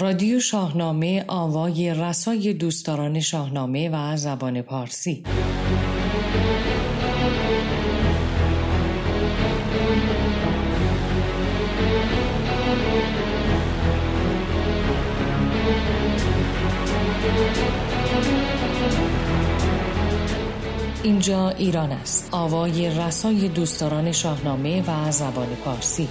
رادیو شاهنامه آوای رسای دوستداران شاهنامه و زبان پارسی. اینجا ایران است. آوای رسای دوستداران شاهنامه و زبان پارسی.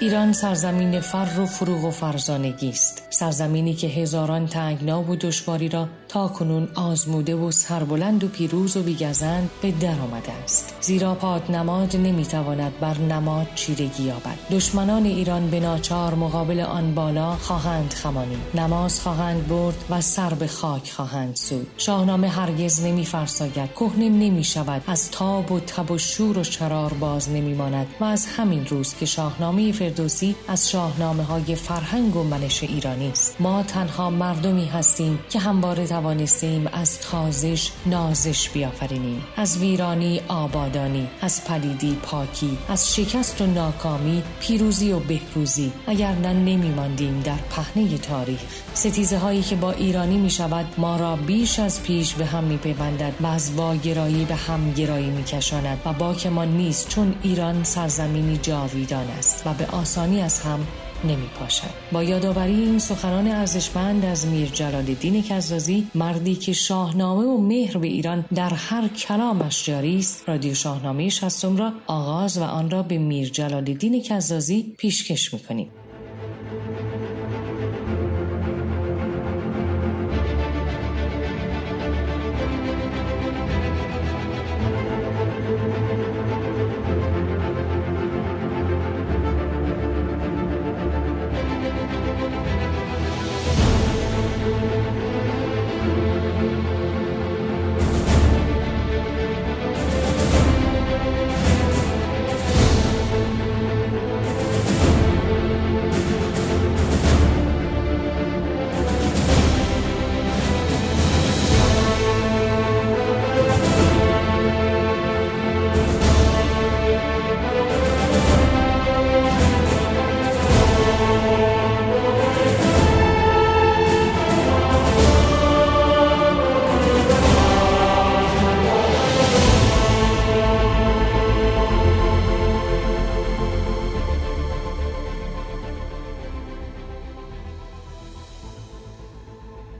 ایران سرزمین فر و فروغ و فرزانگی است. سرزمینی که هزاران تنگنا و دشواری را تاکنون آزموده و سربلند و پیروز و بی‌گزند به در آمده است. زیرا پادنماد نمیتواند بر نماد چیرگی یابد. دشمنان ایران به ناچار مقابل آن بالا خواهند خمانی، نماز خواهند برد و سر به خاک خواهند سود. شاهنامه هرگز نمیفرساید، کهنه نمیشود، از تاب و تب و شور و شرار باز نمیماند و از همین روز که شاهنامه فردوسی از شاهنامه‌های فرهنگ و منش ایرانی است. ما تنها مردمی هستیم که همواره توانستیم از تازش نازش بیافرینیم، از ویرانی آبادانی، از پلیدی پاکی، از شکست و ناکامی پیروزی و بهروزی. اگر نه نمی‌ماندیم در پهنه تاریخ. ستیزه‌هایی که با ایرانی می‌شود ما را بیش از پیش به هم می‌پیوندد و از واگرایی به همگرایی می‌کشاند و باک ما نیست، چون ایران سرزمینی جاویدان است و به آسانی از هم نمی‌پاشد. با یادآوری این سخنان ارزشمند از میر جلال الدین کزازی، مردی که شاهنامه و مهر به ایران در هر کلامش جاری است، رادیو شاهنامه 60 را آغاز و آن را به میر جلال الدین کزازی پیشکش می‌کنیم.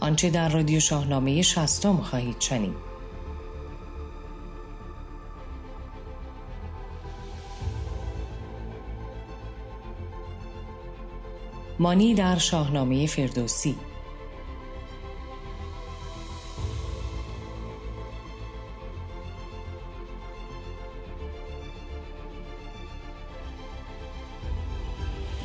آنچه در رادیو شاهنامه 60 خواهید شنید. مانی در شاهنامه فردوسی.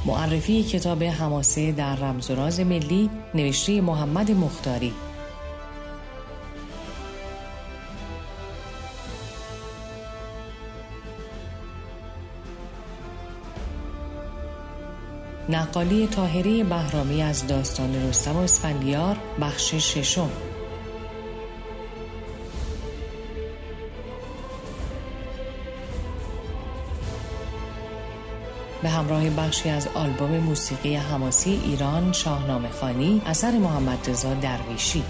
معرفی کتاب حماسه در رمز و راز ملی، نوشته محمد مختاری. نقالی طاهره بهرامی از داستان رستم و اسفندیار، بخش ششم. به همراه بخشی از آلبوم موسیقی حماسی ایران، شاهنامه خوانی، اثر محمد رضا درویشی.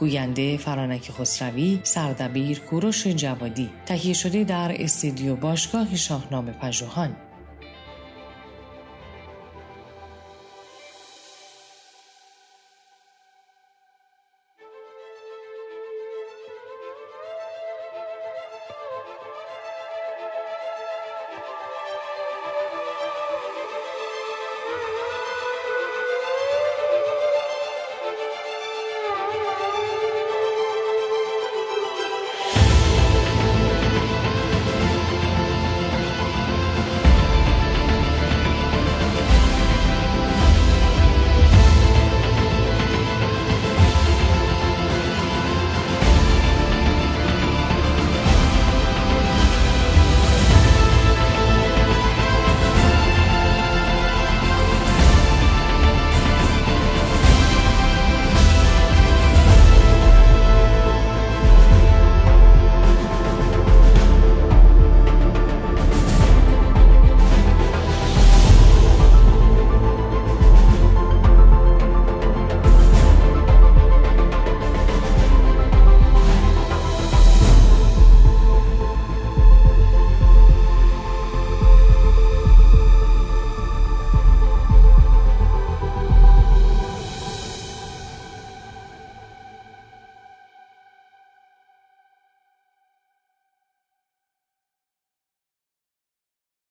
گوینده فرانک خسروی، سردبیر کوروش جوادی، تهیه شده در استودیو باشگاه شاهنامه پژوهان.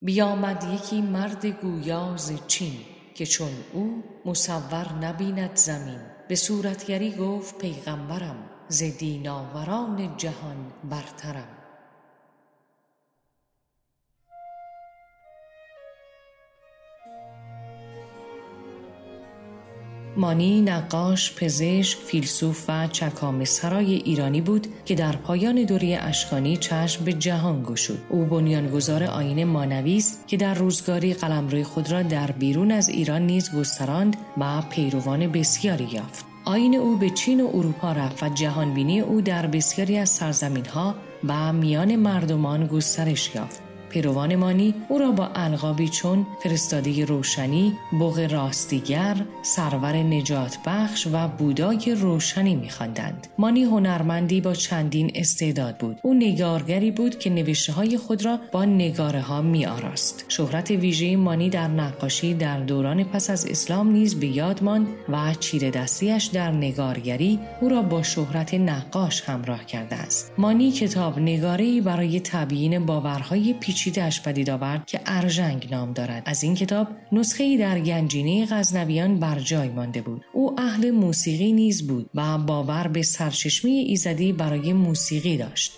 بیامد یکی مرد گویاز چین، که چون او مصور نبیند زمین. به صورتگری گفت پیغمبرم، ز دیناوران جهان برترم. مانی نقاش، پزشک، فیلسوف و چکام سرای ایرانی بود که در پایان دوره اشکانی چشم به جهان گشود. او بنیانگذار آیین مانوی است که در روزگاری قلمرو خود را در بیرون از ایران نیز گستراند و پیروان بسیاری یافت. آیین او به چین و اروپا رفت و جهانبینی او در بسیاری از سرزمین‌ها و میان مردمان گسترش یافت. پیروان مانی او را با القابی چون فرستاده روشنی، بغ راستیگر، سرور نجات بخش و بودای روشنی می‌خواندند. مانی هنرمندی با چندین استعداد بود. او نگارگری بود که نوشته‌های خود را با نگاره‌ها می‌آراست. شهرت ویژه مانی در نقاشی در دوران پس از اسلام نیز به یاد ماند و چیره دستی‌اش در نگارگری او را با شهرت نقاش همراه کرده است. مانی کتاب نگاری برای تبیین باورهای پیچیده‌اش پدید آورد که ارژنگ نام دارد. از این کتاب نسخه‌ای در گنجینه غزنویان بر جای مانده بود. او اهل موسیقی نیز بود و باور به سرچشمه ایزدی برای موسیقی داشت.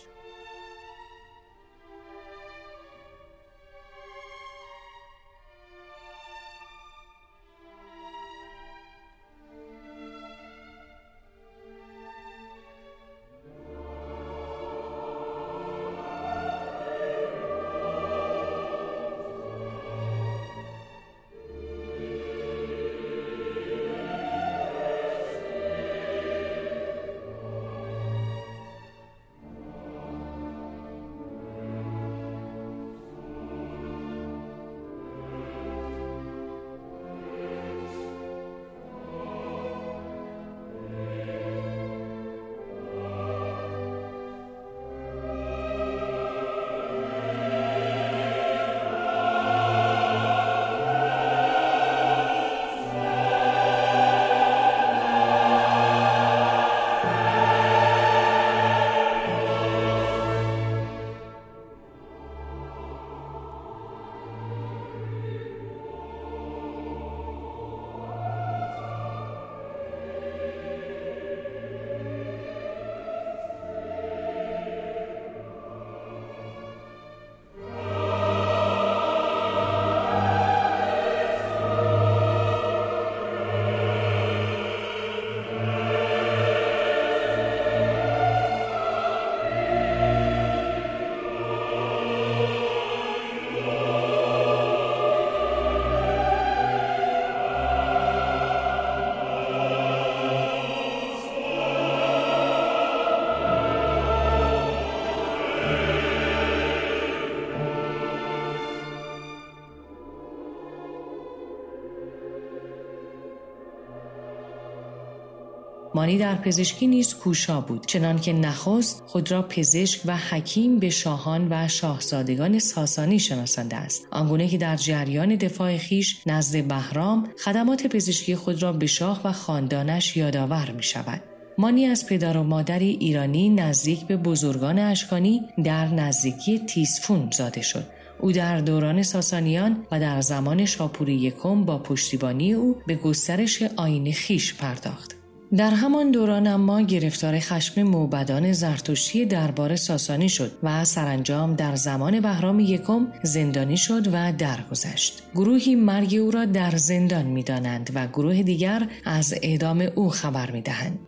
مانی در پزشکی نیز کوشا بود، چنانکه نخست خود را پزشک و حکیم به شاهان و شاهزادگان ساسانی شناسانده است، آنگونه که در جریان دفاع خیش نزد بهرام خدمات پزشکی خود را به شاه و خاندانش یادآور می‌شود. مانی از پدر و مادری ایرانی نزدیک به بزرگان اشکانی در نزدیکی تیسفون زاده شد. او در دوران ساسانیان و در زمان شاپور یکم با پشتیبانی او به گسترش آیین خیش پرداخت. در همان دوران اما گرفتار خشم موبدان زرتشتی دربار ساسانی شد و سرانجام در زمان بهرام یکم زندانی شد و درگذشت. گروهی مرگ او را در زندان می‌دانند و گروه دیگر از اعدام او خبر می‌دهند.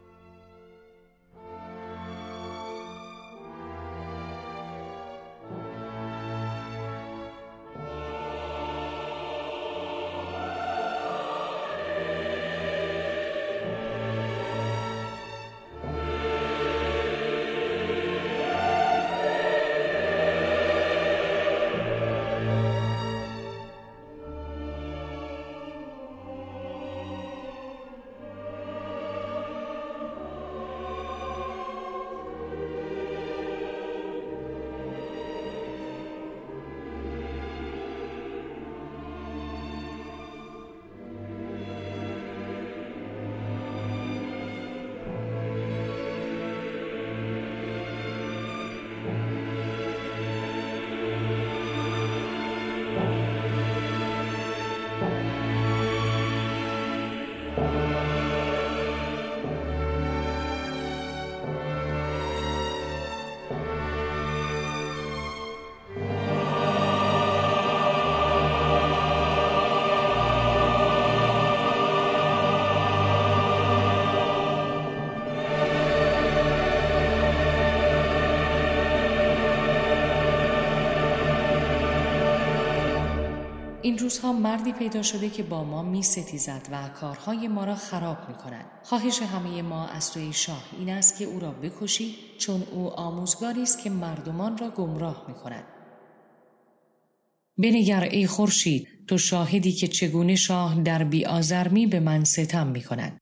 این روزها مردی پیدا شده که با ما می ستیزد و کارهای ما را خراب می کند. خواهش همه ما از توی شاه این است که او را بکشی، چون او آموزگاری است که مردمان را گمراه می کند. بنگر ای خورشید، تو شاهدی که چگونه شاه در بی‌آزرمی به من ستم می کند.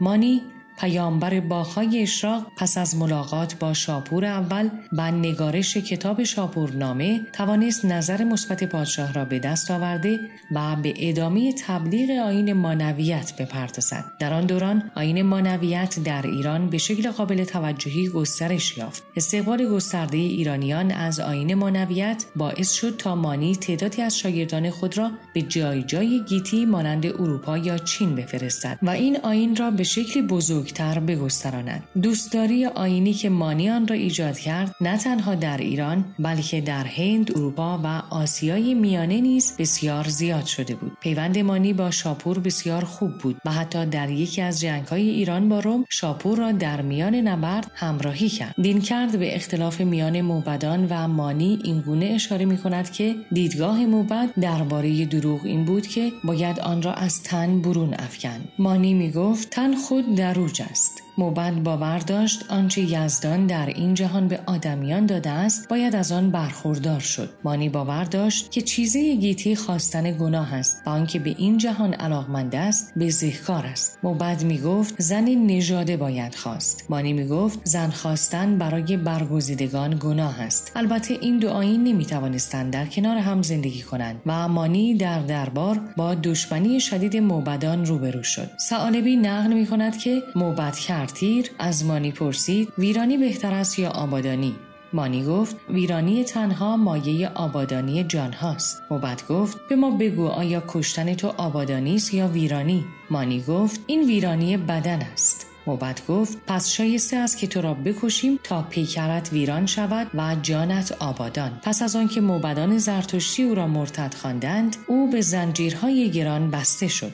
مانی، پیامبر باهای اشراق، پس از ملاقات با شاپور اول و نگارش کتاب شاپورنامه توانست نظر مثبت پادشاه را به دست آورده و به ادامه تبلیغ آیین مانویت بپردازد. در آن دوران آیین مانویت در ایران به شکل قابل توجهی گسترش یافت. استقبال گسترده ایرانیان از آیین مانویت باعث شد تا مانی تعدادی از شاگردان خود را به جای جای گیتی مانند اروپا یا چین بفرستد و این آیین را به شکل بزرگ تر بگستراند. دوستداری آیینی که مانیان را ایجاد کرد نه تنها در ایران بلکه در هند، اروپا و آسیای میانه نیز بسیار زیاد شده بود. پیوند مانی با شاپور بسیار خوب بود و حتی در یکی از جنگ‌های ایران با روم شاپور را در میان نبرد همراهی کرد. دینکرد به اختلاف میان موبدان و مانی این گونه اشاره می‌کند که دیدگاه موبد درباره دروغ این بود که باید آن را از تن برون افکند. مانی می‌گفت تن خود در است. موبد باور داشت آنچه یزدان در این جهان به آدمیان داده است باید از آن برخوردار شد. مانی باور داشت که چیزی گیتی خواستن گناه است و آنکه به این جهان علاقمند است به زهکار است. موبد میگفت زن نژاده باید خواست. مانی میگفت زن خواستن برای برگزیدگان گناه است. البته این دو آیین نمیتوانستند در کنار هم زندگی کنند و مانی در دربار با دشمنی شدید موبدان روبرو شد. ثعالبی نقل میکند که موبد کرتیر از مانی پرسید ویرانی بهتر است یا آبادانی؟ مانی گفت ویرانی تنها مایه آبادانی جان هاست. موبد گفت به ما بگو آیا کشتن تو آبادانی است یا ویرانی؟ مانی گفت این ویرانی بدن است. موبد گفت پس شایسته است که تو را بکشیم تا پیکرت ویران شود و جانت آبادان. پس از آنکه موبدان زرتشتی او را مرتد خواندند او به زنجیرهای گران بسته شد.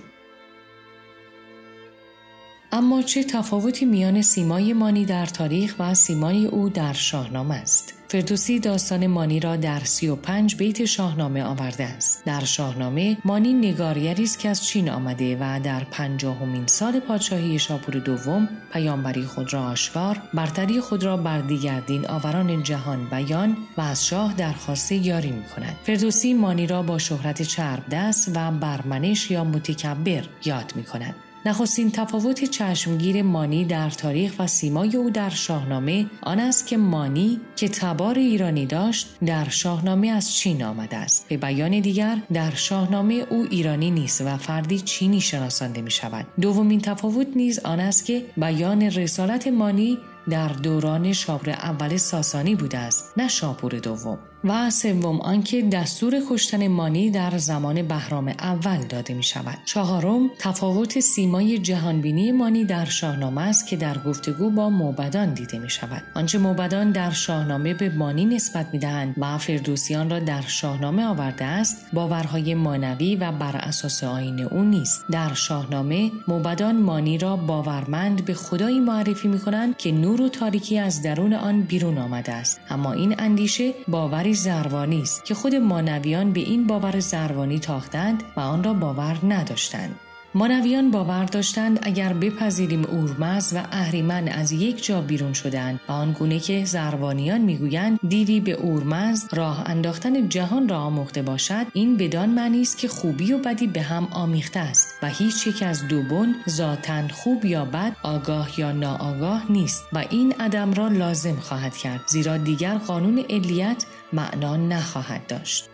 اما چه تفاوتی میان سیمای مانی در تاریخ و سیمای او در شاهنامه است؟ فردوسی داستان مانی را در 35 بیت شاهنامه آورده است. در شاهنامه مانی نگارگری است که از چین آمده و در 50مین سال پادشاهی شاپور دوم پیامبری خود را آشکار، برتری خود را بر دیگر دین آوران جهان بیان و از شاه درخواست یاری می‌کند. فردوسی مانی را با شهرت چربدست و برمنش یا متکبر یاد می‌کند. نخستین تفاوت چشمگیر مانی در تاریخ و سیمای او در شاهنامه آن است که مانی که تبار ایرانی داشت در شاهنامه از چین آمده است. به بیان دیگر در شاهنامه او ایرانی نیست و فردی چینی شناسانده می شود. دومین تفاوت نیز آن است که بیان رسالت مانی در دوران شاپور اول ساسانی بوده است نه شاپور دوم. و سوم آنکه دستور کشتن مانی در زمان بهرام اول داده می شود. چهارم تفاوت سیمای جهانبینی مانی در شاهنامه است که در گفتگو با موبدان دیده می شود. آنچه موبدان در شاهنامه به مانی نسبت می دهند و فردوسیان را در شاهنامه آورده است باورهای مانوی و بر اساس آیین او نیست. در شاهنامه موبدان مانی را باورمند به خدایی معرفی می کنند که نور و تاریکی از درون آن بیرون آمده است. اما این اندیشه باور زروانی است که خود مانویان به این باور زروانی تاختند و آن را باور نداشتند. مانویان باور داشتند اگر بپذیریم اورمز و اهریمن از یک جا بیرون شدند و آنگونه که زروانیان میگویند دیوی به اورمز راه انداختن جهان را آموخته باشد، این بدان معنی است که خوبی و بدی به هم آمیخته است و هیچ یک از دو بن ذاتاً خوب یا بد، آگاه یا ناآگاه نیست و این عدم را لازم خواهد کرد، زیرا دیگر قانون علیت معنا نخواهد داشت.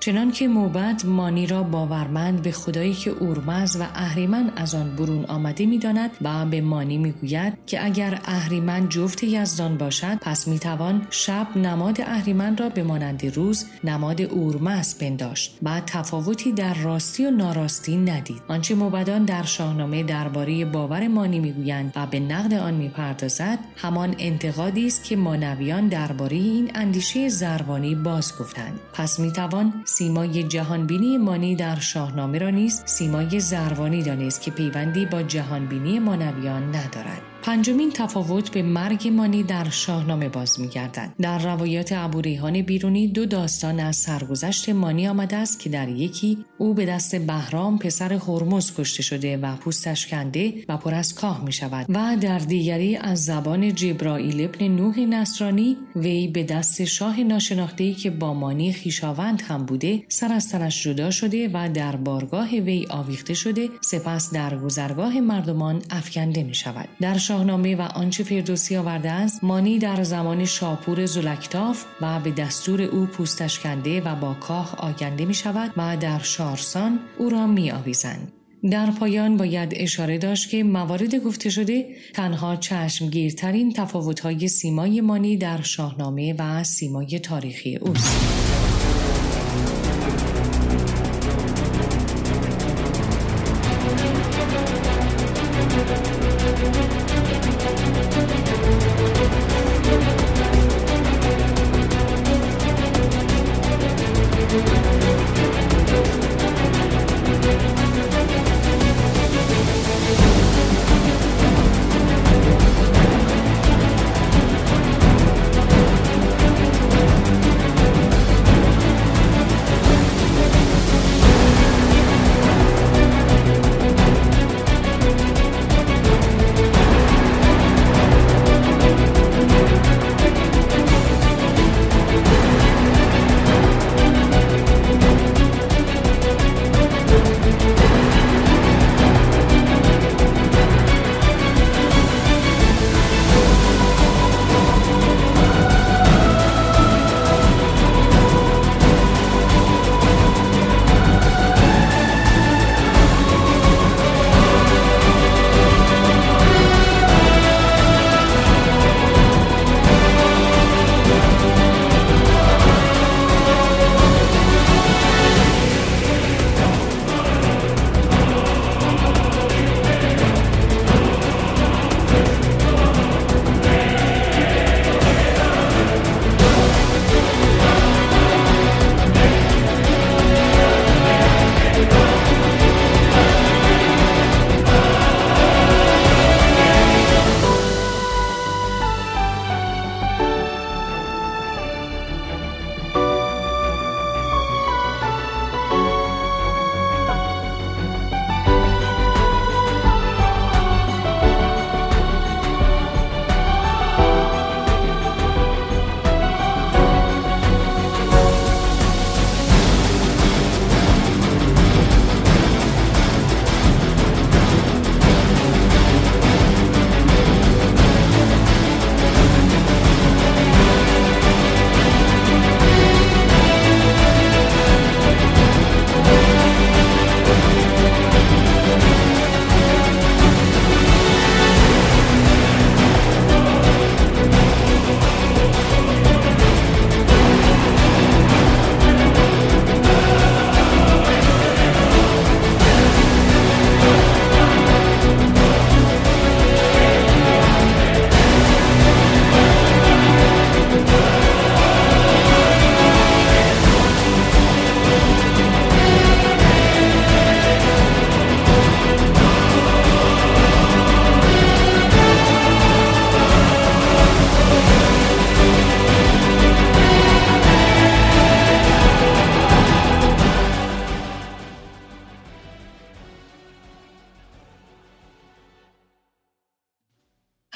چنان که موبد مانی را باورمند به خدایی که اورمز و اهریمن از آن برون آمده می داند و به مانی می گوید که اگر اهریمن جفت یزدان باشد پس می توان شب نماد اهریمن را به مانند روز نماد اورمز پنداشت و تفاوتی در راستی و ناراستی ندید. آنچه موبدان در شاهنامه درباره باور مانی می گویند و به نقد آن می پردازد همان انتقادی است که مانویان درباره این اندیشه زروانی باز گفتند. پس می توان سیمای جهانبینی مانی در شاهنامه را نیز سیمای زروانی دانست که پیوندی با جهانبینی مانویان ندارد. پنجمین تفاوت به مرگ مانی در شاهنامه باز می‌گردد. در روایات ابوریهان بیرونی دو داستان از سرگذشت مانی آمده است که در یکی او به دست بهرام پسر هرمز کشته شده و پوستش کنده و پر از کاه می‌شود و در دیگری از زبان جبرائیل ابن نوح نصرانی وی به دست شاه ناشناخته‌ای که با مانی خویشاوند هم بوده سر از تنش جدا شده و در بارگاه وی آویخته شده، سپس در گذرگاه مردمان افکنده می‌شود. در شاهنامه و آنچه فردوسی آورده است مانی در زمان شاپور زلکتاف و به دستور او پوستش کنده و با کاه آگنده می شود و در شارسان او را می آویزند. در پایان باید اشاره داشت که موارد گفته شده تنها چشمگیرترین تفاوت‌های سیمای مانی در شاهنامه و سیمای تاریخی اوست.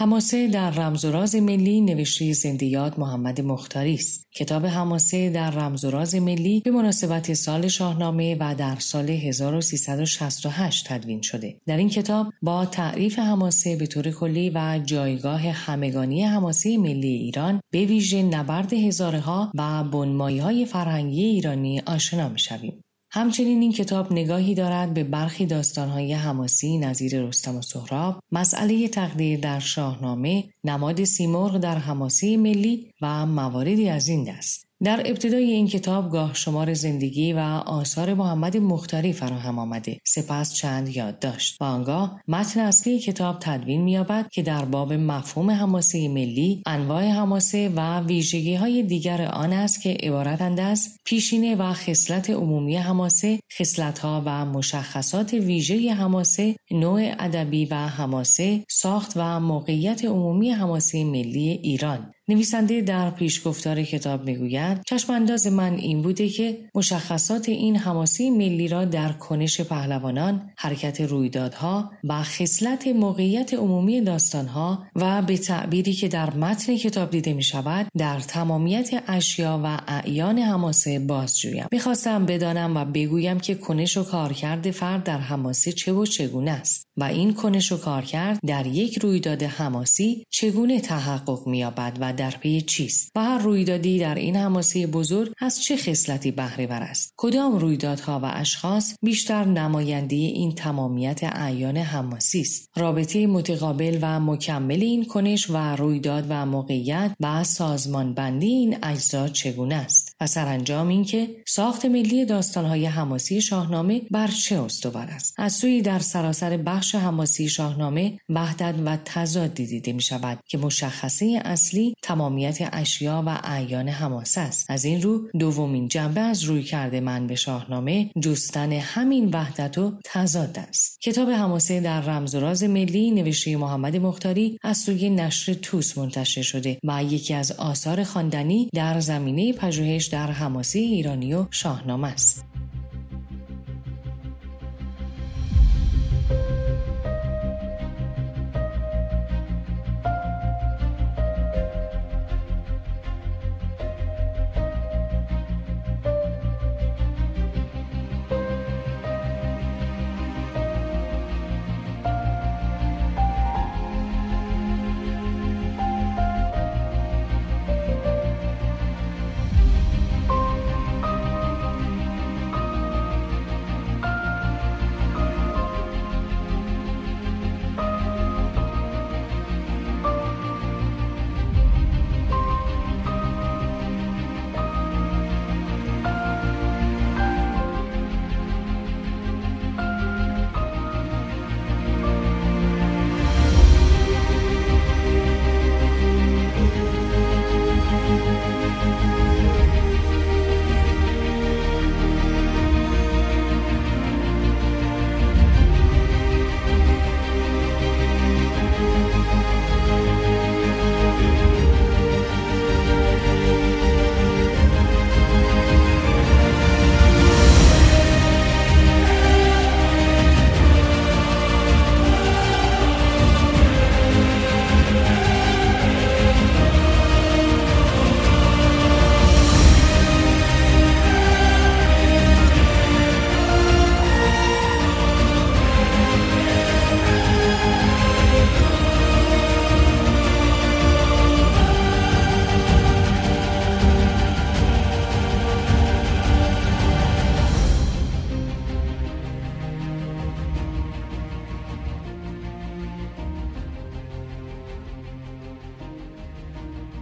حماسه در رمز و راز ملی نوشته زنده‌یاد محمد مختاری است. کتاب حماسه در رمز و راز ملی به مناسبت سال شاهنامه و در سال 1368 تدوین شده. در این کتاب با تعریف حماسه به طور کلی و جایگاه همگانی حماسه ملی ایران به ویژه نبرد هزاره‌ها و بنمایی‌های فرهنگی ایرانی آشنا می‌شویم. همچنین این کتاب نگاهی دارد به برخی داستان‌های حماسی نظیر رستم و سهراب، مسئله تقدیر در شاهنامه، نماد سیمرغ در حماسه ملی و مواردی از این دست. در ابتدای این کتاب گاه شمار زندگی و آثار محمد مختاری فراهم آمده، سپس چند یادداشت و آنگاه متن اصلی کتاب تدوین می‌یابد که در باب مفهوم حماسه ملی، انواع حماسه و ویژگی‌های دیگر آن است که عبارتند از پیشینه و خصلت عمومی حماسه، خصلت‌ها و مشخصات ویژه حماسه، نوع ادبی و حماسه، ساخت و موقعیت عمومی حماسه ملی ایران. نویسنده در پیشگفتار کتاب میگوید چشمانداز من این بوده که مشخصات این حماسه ملی را در کنش پهلوانان، حرکت رویدادها و خصلت موقعیت عمومی داستانها و به تعبیری که در متن کتاب دیده می شود در تمامیت اشیا و اعیان حماسه بازجویم. میخواستم بدانم و بگویم که کنش و کارکرد فرد در حماسه چه و چگونه است و این کنش و کارکرد در یک رویداد حماسی چگونه تحقق می‌یابد و در پی چیست و هر رویدادی در این حماسه بزرگ از چه خصلتی بهره ور است. کدام رویدادها و اشخاص بیشتر نماینده این تمامیت اعیان حماسی است؟ رابطه متقابل و مکمل این کنش و رویداد و موقعیت و سازمانبندی این اجزا چگونه است و سرانجام اینکه ساخت ملی داستان‌های حماسی شاهنامه بر چه استوار است. از سوی در سراسر بخش حماسی شاهنامه وحدت و تضاد دیده می‌شود که مشخصه اصلی تمامیت اشیا و اعیان حماسه است. از این رو دومین جنبه از رویکرد من به شاهنامه جستن همین وحدت و تضاد است. کتاب حماسه در رمز و راز ملی نوشته محمد مختاری از سوی نشر توس منتشر شده و یکی از آثار خواندنی در زمینه پژوهش در حماسه ایرانی و شاهنامه است.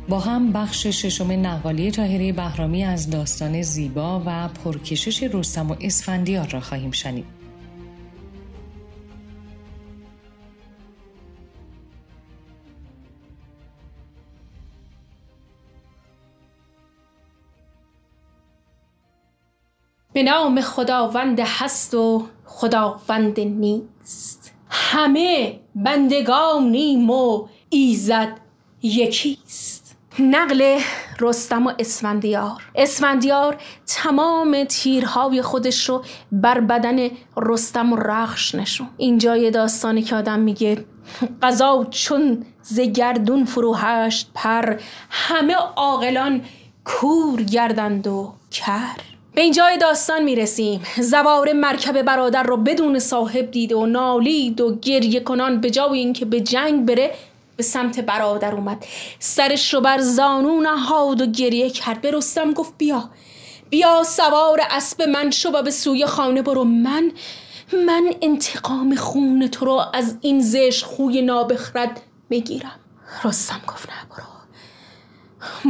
با هم بخش ششم نقالی طاهره بهرامی از داستان زیبا و پرکشش رستم و اسفندیار را خواهیم شنید. به نام خداوند هست و خداوند نیست، همه بندگانیم و ایزد یکیست. نقل رستم و اسفندیار تمام تیرهای خودش رو بر بدن رستم و رخش نشون. اینجای داستانی که آدم میگه قضا چون زگردون فرو هشت پر، همه عاقلان کور گردند و کر. به اینجای داستان میرسیم. زوار مرکب برادر رو بدون صاحب دید و نالید و گریه کنان به جای اینکه به جنگ بره به سمت برادر اومد، سرش رو بر زانو نهاد و گریه کرد. به رستم گفت بیا سوار اسب من شو و به سوی خانه برو. من انتقام خون تو رو از این زشت خوی نابخرد میگیرم. رستم گفت نه،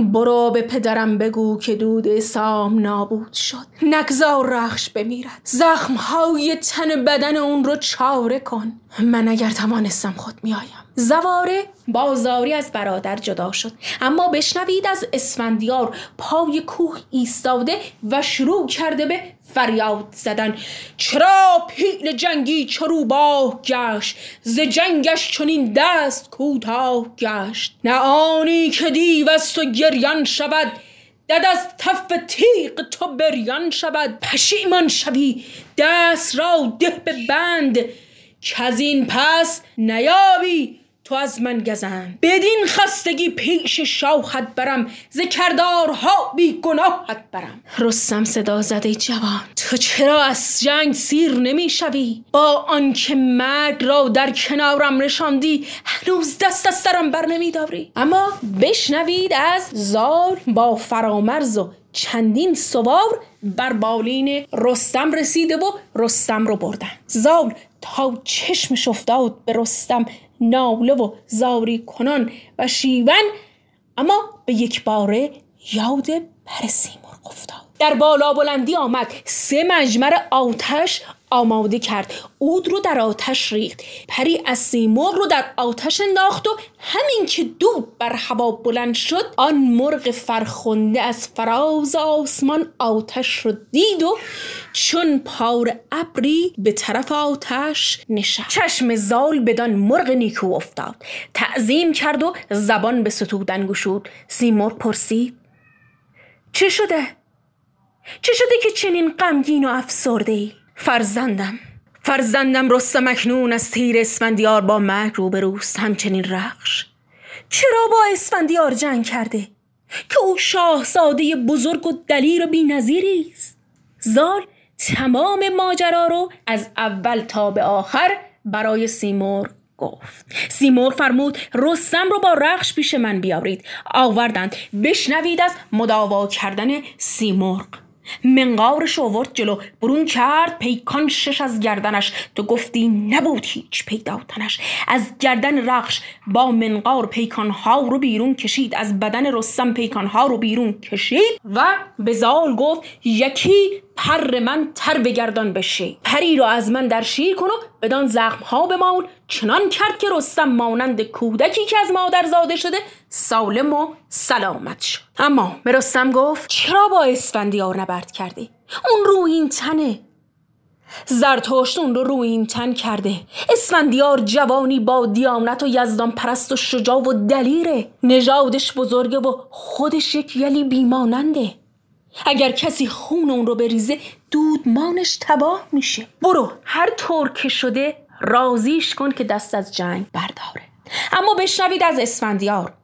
برو به پدرم بگو که دود سام نابود شد، نگذار رخش بمیرد، زخمهای تن بدن اون رو چاره کن، من اگر توانستم خود میایم. زواره بازاری از برادر جدا شد، اما بشنوید از اسفندیار پای کوه ایستاده و شروع کرده به فریاد زدن. چرا پیل جنگی چروباه گشت، ز جنگش چنین دست کوتاه گشت. نه آنی که دیو از تو گریان شود، دد از تف تیغ تو بریان شود. پشیمان شوی دست را ده به بند، که از این پس نیابی تو از من گزند. بدین خستگی پیش شاهت برم، ز کردارها بی گناهت برم. رستم صدا زد: ای جوان، تو چرا از جنگ سیر نمی شوی؟ با آنکه مرگ را در کنارم نشاندی، هنوز دست از سرم بر نمی داری. اما بشنوید از زال با فرامرز و چندین سوار بر بالین رستم رسیده و رستم رو بردن. زال تا چشمش افتاد به رستم، ناله و زاری کنان و شیون، اما به یک باره یاد پر سیمرغ افتاد. در بالا بلندی آمد، 3 مجمر آتش آماده کرد، عود رو در آتش ریخت، پری از سیمرغ رو در آتش انداخت و همین که دود بر هوا بلند شد، آن مرغ فرخنده از فراز آسمان آتش رو دید و چون پاره ابری به طرف آتش نشست. چشم زال بدان مرغ نیکو افتاد، تعظیم کرد و زبان به ستودن گشود. سیمرغ پرسید: چه شده که چنین غمگین و افسرده ای؟ فرزندم رستم اکنون از تیر اسفندیار با مرگ روبروست، همچنین رخش. چرا با اسفندیار جنگ کرده که او شاهزاده بزرگ و دلیر و بی‌نظیری است؟ زال تمام ماجرا رو از اول تا به آخر برای سیمرغ گفت. سیمرغ فرمود رستم رو با رخش پیش من بیاورید. آوردند. بشنوید از مداوا کردن سیمرغ. منقارش آورد جلو، برون کرد پیکان 6 از گردنش، تو گفتی نبود هیچ پیداتنش. از گردن رخش با منقار پیکانها رو بیرون کشید، از بدن رستم پیکانها رو بیرون کشید و به زال گفت: یکی پر من تر به گردان بشه، پری رو از من در شیر کن و بدان زخمها بمال. چنان کرد که رستم مانند کودکی که از مادر زاده شده سالم و سلامت شد. اما به رستم گفت: چرا با اسفندیار نبرد کردی؟ اون رویین تنه، زرتشت اون رو رویین تن کرده. اسفندیار جوانی با دیانت و یزدان پرست و شجاع و دلیره، نژادش بزرگه و خودش یک یلی بیماننده، اگر کسی خون اون رو بریزه دودمانش تباه میشه. برو هر طور که شده رازیش کن که دست از جنگ برداره. اما بشنوید از اسفندیار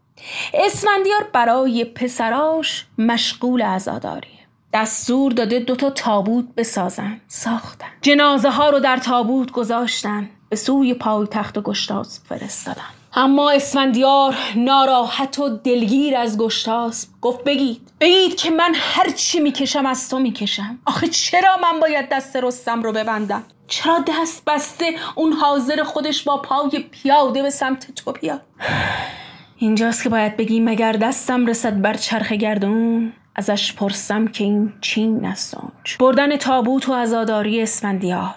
برای پسراش مشغول عزاداریه، دستور داده 2 تابوت بسازن. ساختن، جنازه ها رو در تابوت گذاشتن، به سوی پایتخت گشتاسب فرستادن. اما اسفندیار ناراحت و دلگیر از گشتاسب گفت: بگید که من هر چی میکشم از تو میکشم. آخه چرا من باید دست رستم رو ببندم؟ چرا دست بسته اون حاضر خودش با پای پیاده به سمت تو بیاد؟ اینجاست که باید بگیم مگر دستم رسد بر چرخ گردون، ازش پرسم که این چین است. بردن تابوت و عزاداری اسفندیار.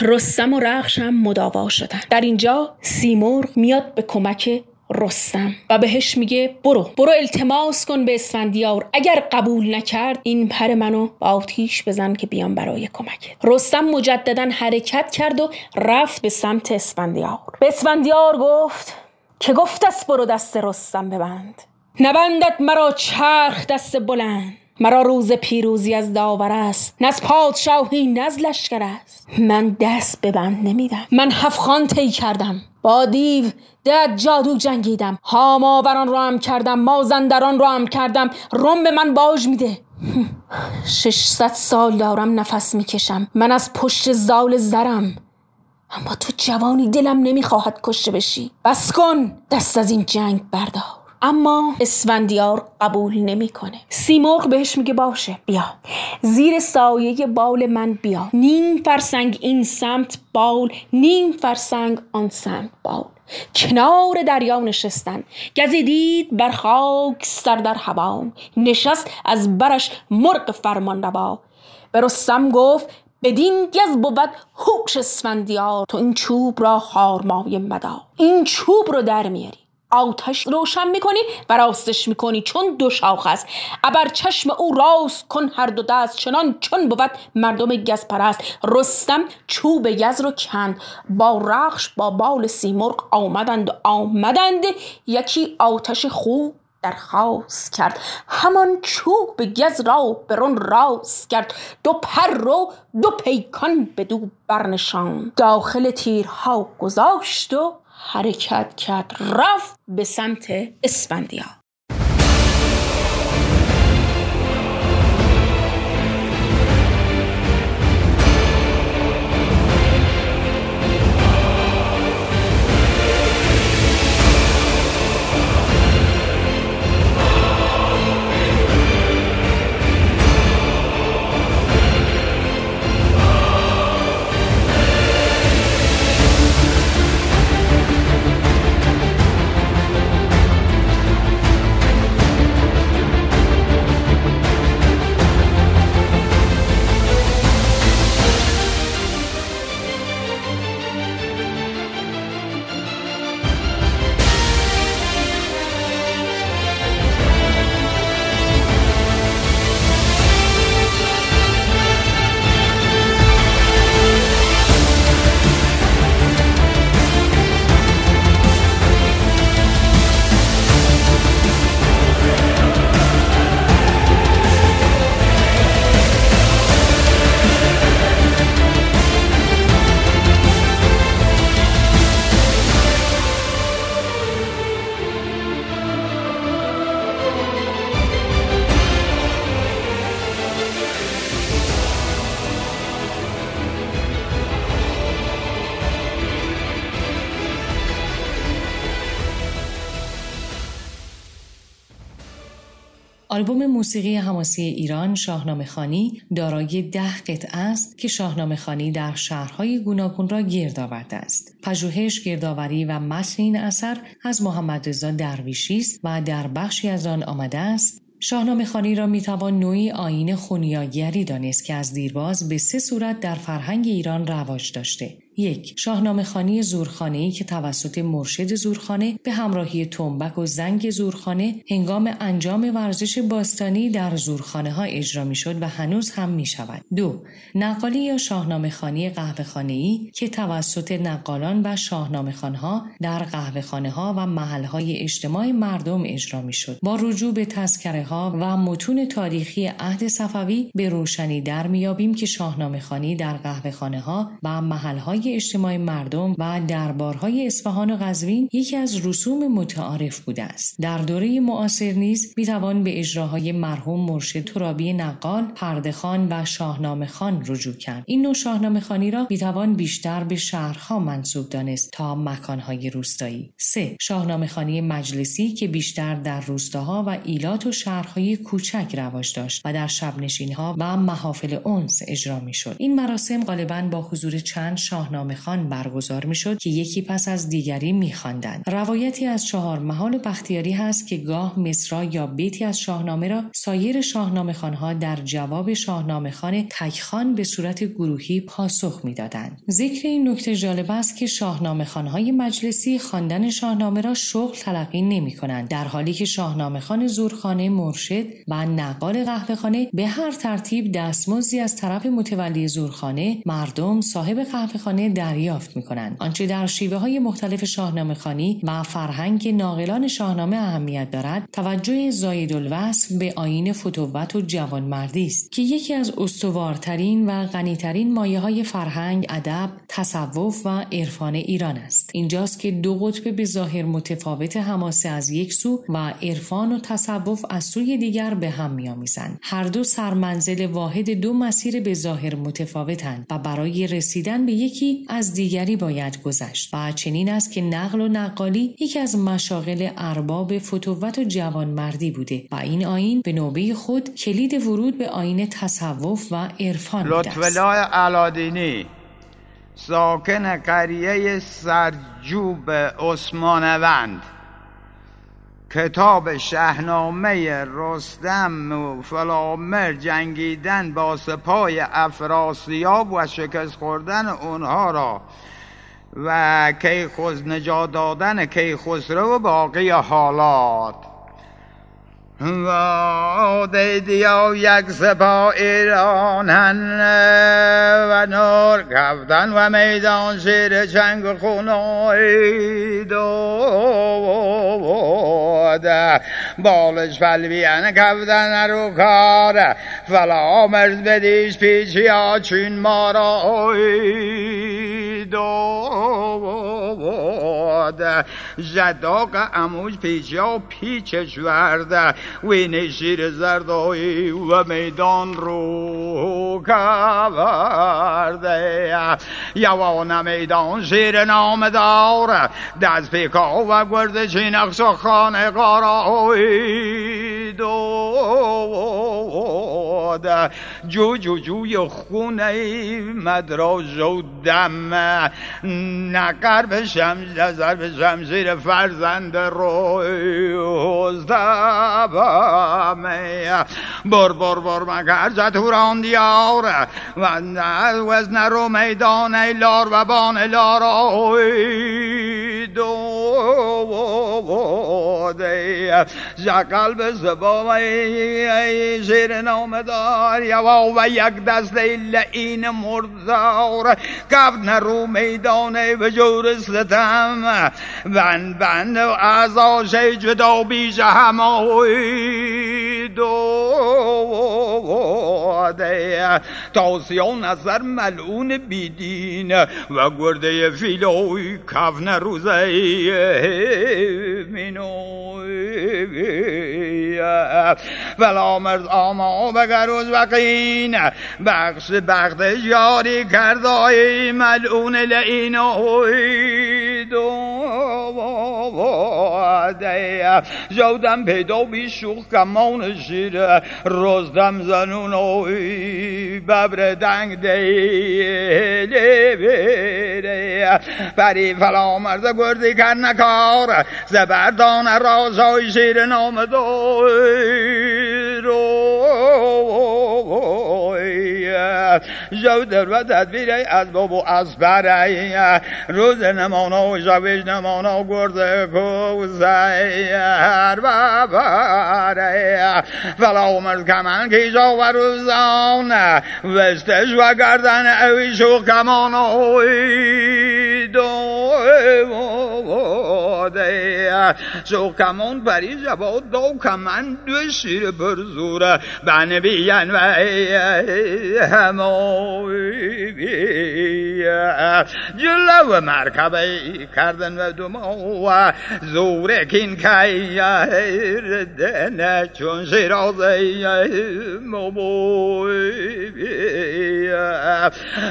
رستم و رخش هم مداوا شدن. در اینجا سیمرغ میاد به کمک رستم و بهش میگه: برو التماس کن به اسفندیار، اگر قبول نکرد این پر منو با آتیش بزن که بیام برای کمکت. رستم مجددا حرکت کرد و رفت به سمت اسفندیار. به اسفندیار گفت که گفت: برو دست رستم ببند. نبندد مرا چرخ دست بلند، مرا روز پیروزی از داور است، نه از پادشاهی نه از لشکر است. من دست به بند نمیدم، من هفت خوان طی کردم، با دیو ده جادو جنگیدم، هاماوران را هم کردم، مازندران را هم کردم، رم به من باج میده. 600 سال دارم نفس میکشم، من از پشت زال زرم، اما تو جوانی دلم نمیخواهد کشته بشی. بس کن، دست از این جنگ بردار. اما اسفندیار قبول نمیکنه. سیمرغ بهش میگه باشه، بیا زیر سایه بال من بیا، نیم فرسنگ این سمت بال، نیم فرسنگ آن سمت بال، کنار دریا نشستن، گزیدید بر خاک سر در هوا، نشست از برش مرغ فرمان روا. به رستم گفت بدین گز بود هوش اسفندیار، تو این چوب را خارمای مدار، این چوب رو در میاری، آتش روشن میکنی و راستش میکنی، چون دو شاخ است. ابر چشم او راست کن هر دو دست، چنان چون بود مردم گز پرست. رستم چوب گز رو کند، با رخش با بال سیمرغ آمدند، یکی آتش خوب درخواست کرد، همان چوب به گز را برون راست کرد. دو پر رو دو پیکان بدو برنشان، داخل تیرها گذاشت و حرکت کرد، رفت به سمت اسفندیار. آلبوم موسیقی حماسی ایران شاهنامه خوانی دارای 10 قطعه است که شاهنامه خوانی در شهرهای گوناگون را گرد آورده است. پژوهش، گردآوری و متن این اثر از محمد رضا درویشی است و در بخشی از آن آمده است: شاهنامه خوانی را میتوان نوعی آیین خونیاگری دانست که از دیرباز به 3 صورت در فرهنگ ایران رواج داشته. 1. شاهنامه خوانی زورخانه‌ای که توسط مرشد زورخانه به همراهی تنبک و زنگ زورخانه هنگام انجام ورزش باستانی در زورخانه‌ها اجرا می‌شد و هنوز هم می‌شود. 2. نقالی یا شاهنامه خوانی قهوه‌خانه‌ای که توسط نقالان و شاهنامه‌خوان‌ها در قهوه‌خانه‌ها و محل‌های اجتماع مردم اجرا می‌شد. با رجوع به تذکره‌ها و متون تاریخی عهد صفوی به روشنی در می‌یابیم که شاهنامه خوانی در قهوه‌خانه‌ها و محل‌های اجتماع مردم و دربارهای اصفهان و قزوین یکی از رسوم متعارف بوده است. در دوره معاصر نیز میتوان به اجراهای مرحوم مرشد ترابی نقال، پرده‌خوان و شاهنامه خوان رجوع کرد. این نوع شاهنامه خوانی را میتوان بیشتر به شهرها منسوب دانست تا مکانهای روستایی. 3. شاهنامه خوانی مجلسی که بیشتر در روستاها و ایلات و شهرهای کوچک رواج داشت و در شبنشین‌ها و محافل انس اجرا میشد. این مراسم غالباً با حضور چند شاهنامه خوان برگزار میشد که یکی پس از دیگری میخواندند. روایتی از 4 محال بختیاری هست که گاه مصرع یا بیتی از شاهنامه را سایر شاهنامه خوانها در جواب شاهنامه خوان تک خوان به صورت گروهی پاسخ میدادند. ذکر این نکته جالب است که شاهنامه خوانهای مجلسی خواندن شاهنامه را شغل تلقی نمیکنند، در حالی که شاهنامه خوان زورخانه، مرشد و نقال قهوه‌خانه به هر ترتیب دستمزدی از طرف متولی زورخانه، مردم، صاحب قهوه‌خانه، شاهنامه دریافت می‌کنند. آنچه در شیوه‌های مختلف شاهنامه‌خوانی و فرهنگ ناقلان شاهنامه اهمیت دارد، توجه زایدالوصف به آیین فتوت و جوانمردی است که یکی از استوارترین و غنی‌ترین مایه‌های فرهنگ، ادب، تصوف و عرفان ایران است. اینجاست که دو قطب به ظاهر متفاوت حماسه از یک سو و عرفان و تصوف از سوی دیگر به هم می‌آمیزند. هر دو سرمنزل واحد دو مسیر به ظاهر متفاوتند و برای رسیدن به یکی از دیگری باید گذشت. و چنین است که نقل و نقالی یکی از مشاغل ارباب فتوت و جوانمردی بوده و این آیین به نوبه خود کلید ورود به آیین تصوف و عرفان بود. لطف‌الله علادینی ساکن قریه سرجوب عثمانوند، کتاب شاهنامه رستم و فرامرز جنگیدن با سپاه افراسیاب و شکست خوردن اونها را و نجات دادن کیخسرو و باقی حالات و دیدیا یک سپاه ایرانن و نور گفتن و میدان شیر چنگ خوناید و بالش فلویان گفتن رو کار فرامرز بدیش پیچی ها چین ما را آید و جداق اموج پیچی ها پیچش ورده وین شیر زردایی و میدان رو کورده یوان میدان شیر نام دار دست پیکا و گرد چین اخش و خانه قارایی داد جو جو جوی خونه مدراج و دم نقر بشم زر بشم زیر فرزند روی هزده بر بر بر مگر زتوران دیار وزن رو میدان ایلار و بان ایلار آید زقل به زبای زیر نام دار یوا و یک دست لعین مردار گفت رو میدان به جور ستم بند بند و ازاش جدا بیش هم آید تاسیان از سر ملعون بیدین و گرده فیلوی کفن روزه منوی فرامرز آما بگروز وقین بخش بخت جاری کردای ملعون لعین جودم پیدا بی شوخ کمان شیر رستم زنون اوی ببر دنگ دیلی بیره پری فرامرز گردی کرنکار زبردان رازای شیر نام دوی روی جو در و تدبیر از باب و از برای روز نمانا و شبش نمانا گرد کوزه هر ببره فرامرز کمن کیجا و روزان وستش و گردن اویش و کمان اوی دواده شو کمان پری جبا دو کمن دو شیر برزوره بنبین و همه جلو مرکبه کردن و دوما زورکین کردن چون شیرازه مبوی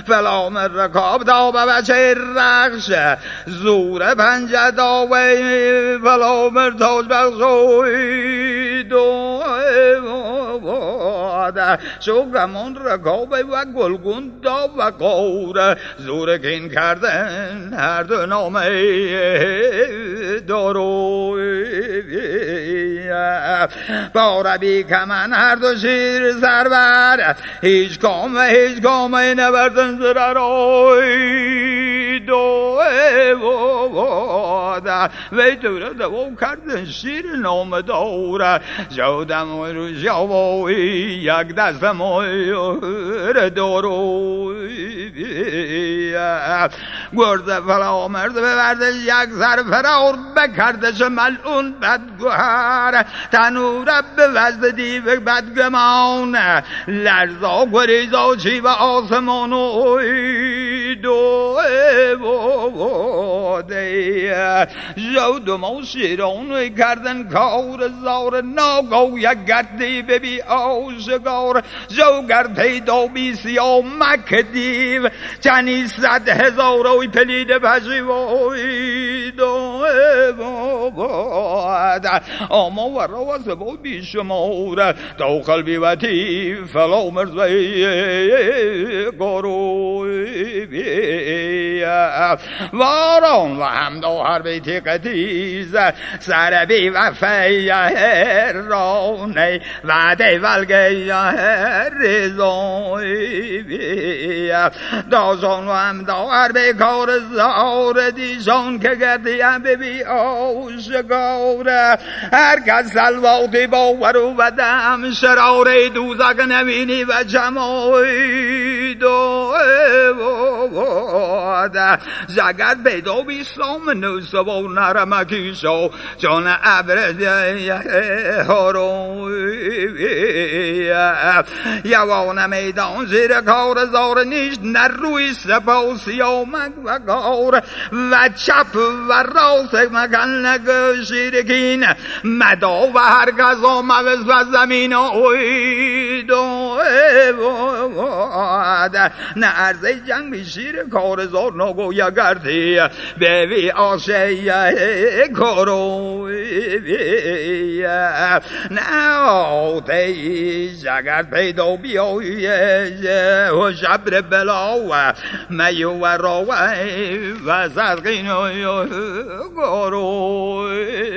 فلام رکاب دا بچه رخش زور پنجه داوی فلام تاج بخشوی دوی شکرمان رکابه و گلگون دا و قور زورکین کردن هر دو نامه داروی باربی کمن هر دو شیر سربر هیچ کام هیچ کام نبردن زرارای دوی بواده وی دوره دوام کردن شیر نام داره جودم رو جوایی یک دستم رو داروی گرد فرامرز ببردش یک سر فرار بکردش ملعون بدگوهر تنوره به وزد دیو بدگمان لرزا گریزا چی و آسمان و اوید و عباده جود ما شیران کردن کار زار ناگو یک گردی ببی آشگار جوگر پیدا بی سیا مک دیو چنی صد هزار اوی پلید پشی و اوید و عباده آما و راست با بیشماره تا قلبی و تیف فرامرز گروبی واران و همدا هر بیتی قدیز سر بی وفی هرانی و دیولگی رزایی بی دازان و همدا هر بیکار زار دیشان که گردیم بی آشگار هر کس سلواتی باور و بدم شرار دوزک نبینی و جمعی دو بوده زگر پیدا بیسلام نوسته و نرمکی شو چون عبرده هروی یوان میدان زیر کار زار نیشت نروی سپاسی آمک و کار و چپ و راست مکن نگشیرکین مدا و هرگز آموز و زمین اوید و عباده نه عرضه جنگ بیشیر کارزار نگویه گردی بیوی آشه کروی نه آتی جگر پیدا بیایی و شبر بلاو میو و راوی و زرگین کروی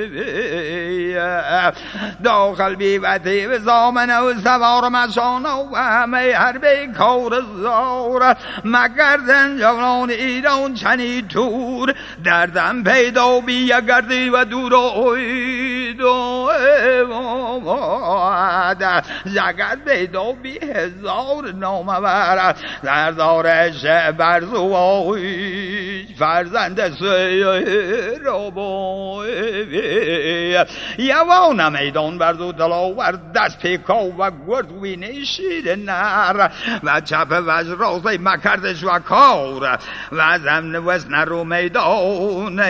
داخل بیوتی و زامن و سوار مشان و همه هر بیکار زار مگردن جوان ایران چنی تور دردم پیدا بیا گردی و دور اوید و عباده زگر پیدا بی هزار نامه برد سردارش برزو آوید فرزند سیر آباید یوان میدان برزو دلاور دست پیکا و گردوینه شیر نر و چپ و رازه مکردش و کار و زمن وزن رو میدان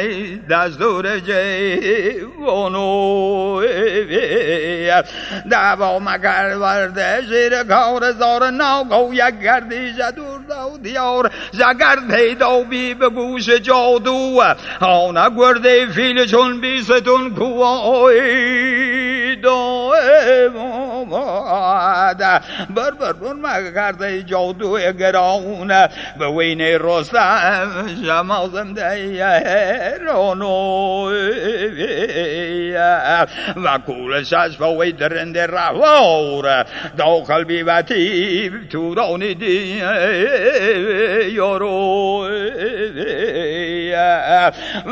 دستور جیوانو دوا مگر ورده زیر کار زار ناگو یک گردی زدور دو دیار زگرد پیدا بی به گوش جادو آنه گرده فیل چون بیستون کوایی دو ماده بربرون مگرده جادو گران به وین رستم شمازم دیرانو و کورشش فوی درند روار داخل بیوتی تورانی دیارو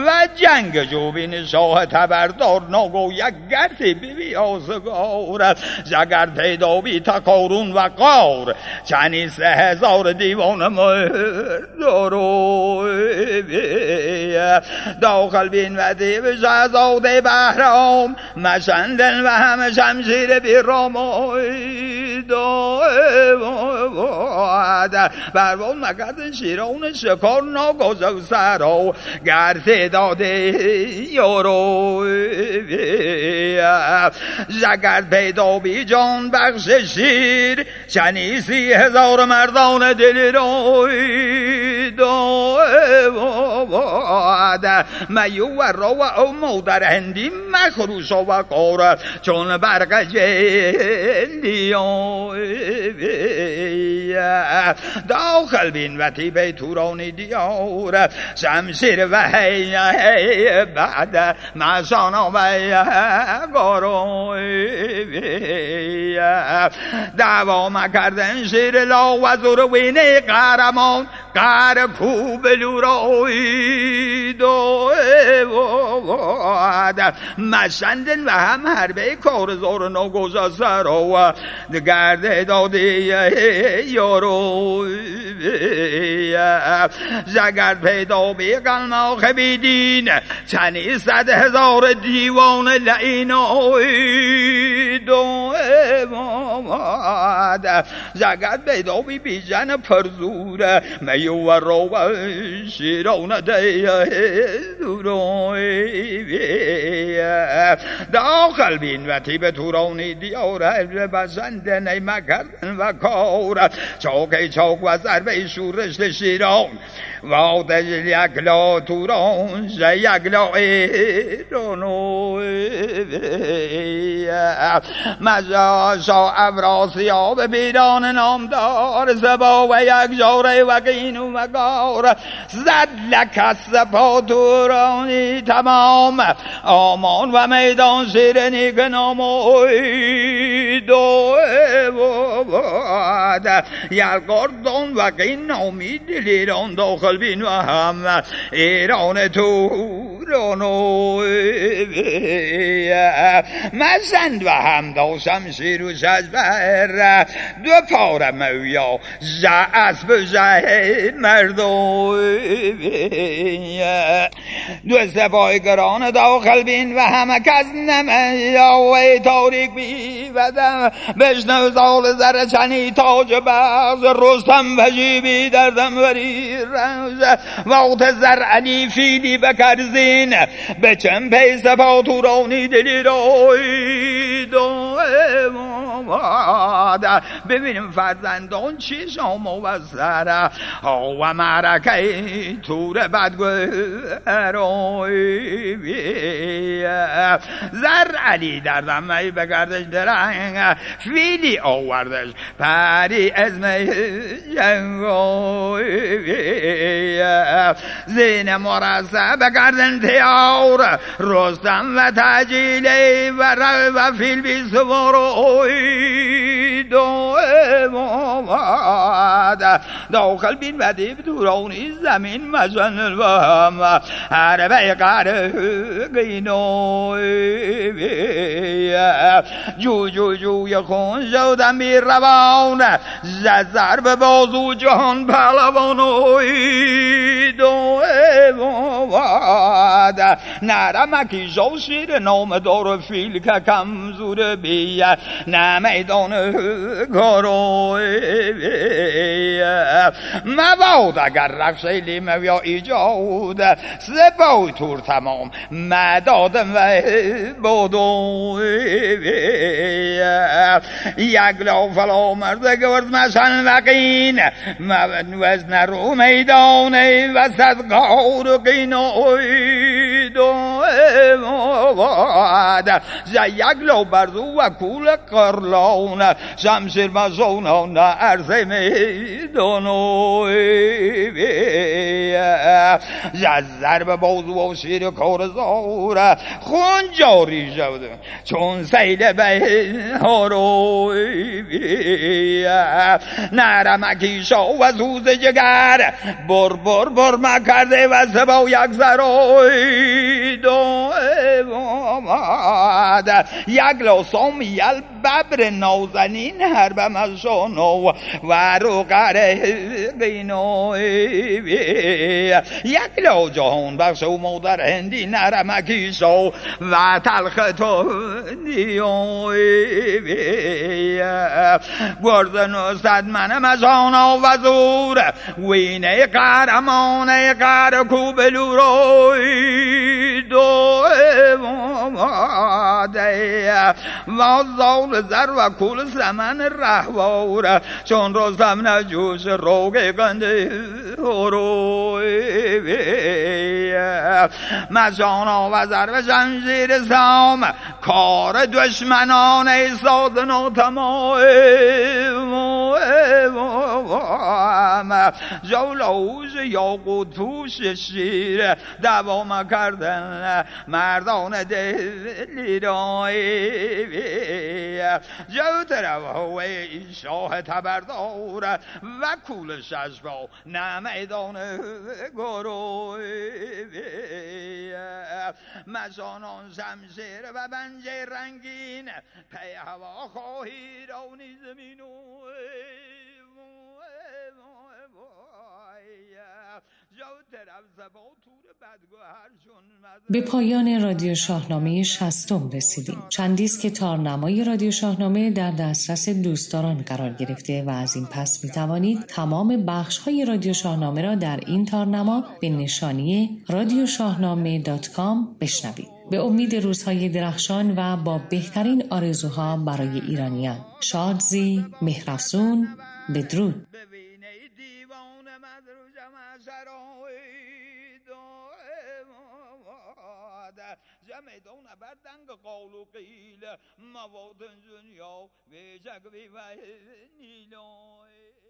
و جنگ جوبین شاه تبردار ناگو یک گردی بیوی آزگار زگر پیدا بی تکارون و قار چنین 3000 دیوان مردارو داخل بین و دیو شهزاده بهرام مشندن و همه شمشیر بیرام بروان مگرد شیران شکار ناگاز و سرا گرد داده یارو زگر پیدا بی جان بخش شیر چنی 30,000 مردان دل روی دو باد میو و را و او مادر هندی مخروشا و قاره چون برق جندی داخل بین و تیبه تورانی دیار شمشیر و هی بعد مشانا و گاروی دوا مکردن شیر لا و زروین قهرمان قهر کوب لورایید و مشندن و هم حربه کارزار نگوزا سر و گرده داده یارو زگرد پیدا به قلماخ بیدین چنی صد هزار دیوان لعین آید و زگرد پیدا بی بیجن پرزور میو و رو شیران دید داخل بین و تیب تورانی دیار بزند نیمه کردن و کار چاک چاک و ضربه شورشت شیران و آتش یکلا توران یکلا ایرانو مزا شا ابراسیاب بیران نامدار زبا و یک جاره و قین و مگار زد لکس پا تورانی تمام آمان و میدان زیر نیک نام دو بود یلگردان و قین نامی دلیران داخل بین و هم ایران تورانو مزند و هم داشم سیروش از بر دو پاره مویا از بزه مردم دو سپای گران داخل بین و همه کس نمیا و تاریک بیودم بشنو زال زرچنی تاج بغز رستم و جیبی دردم وری روز وقت زرعنی فیلی بکرزین به چم پی سپا تورانی دلی رای دوماد ببینیم فرزندان چی شما و سر و مرکه تور بدگرای زرعنی دردم ای بگردش درنگ فیلی آوردش پری ازمه جنگای زین مرسه بگردن تیار رستم و تجیلی و رو و فیل بی سوار اوید و امامد داخل بین و دیب دورانی زمین مزن و هم هر بقر قینوی جو جو جوی خون شدن بی روان زر به بازو جهان پلوان اوید و امامد نرمکی جو شیر نام دار فیل که کم زور بی نه میدان کاروی مواد اگر رخش لیمه یا ایجاد سپاه تور تمام مدادم و بادوی یک لا فرامرز گرد مشن وقین وزن رو میدانه و صدقار و قینای دواد یک لا برزو و کول قرلان شمشیر مزونان عرض میدانوی ضرب بازو و شیر کار زار خون جاری شد چون سیل بهاروی نرمکی شا و سوز جگر بر بر بر مکرده و سبا یک زرای دو امامد یک لاسام یل ببر نازنین هر بمشانو و رو قره قینوی یک لا جهان بخش و مادر هندی نرمکی شو و تلخ تو نیوی گردن و صدمن مزانا و زور وینه قهرمانه قهر کوبلو روی دو امامده و زال زر و کل سمن رهوار چون رستم نجوش روگ گنده روی مجانا و زر و شمشیر سام کار دشمنان سازنا تمام دوام زال اوز یا قطوس سیر دوام کردن مردان دلی رایی جوت روی شاه تبردار و کولش از با نمیدان گروی مزانان زمزیر و بنجه رنگین پی هوا خواهی رونی زمینو به پایان رادیو شاهنامه 60 رسیدیم. چندیست که تارنمای رادیو شاهنامه در دسترس دوستداران قرار گرفته و از این پس می توانید تمام بخش‌های رادیو شاهنامه را در این تارنما به نشانی radioshaahname.com بشنوید. به امید روزهای درخشان و با بهترین آرزوها برای ایرانیان. شادزی مهرفزون، بدرود. میدان بر دنگ قول و قیل مواد دنیا و جگوی و نیلای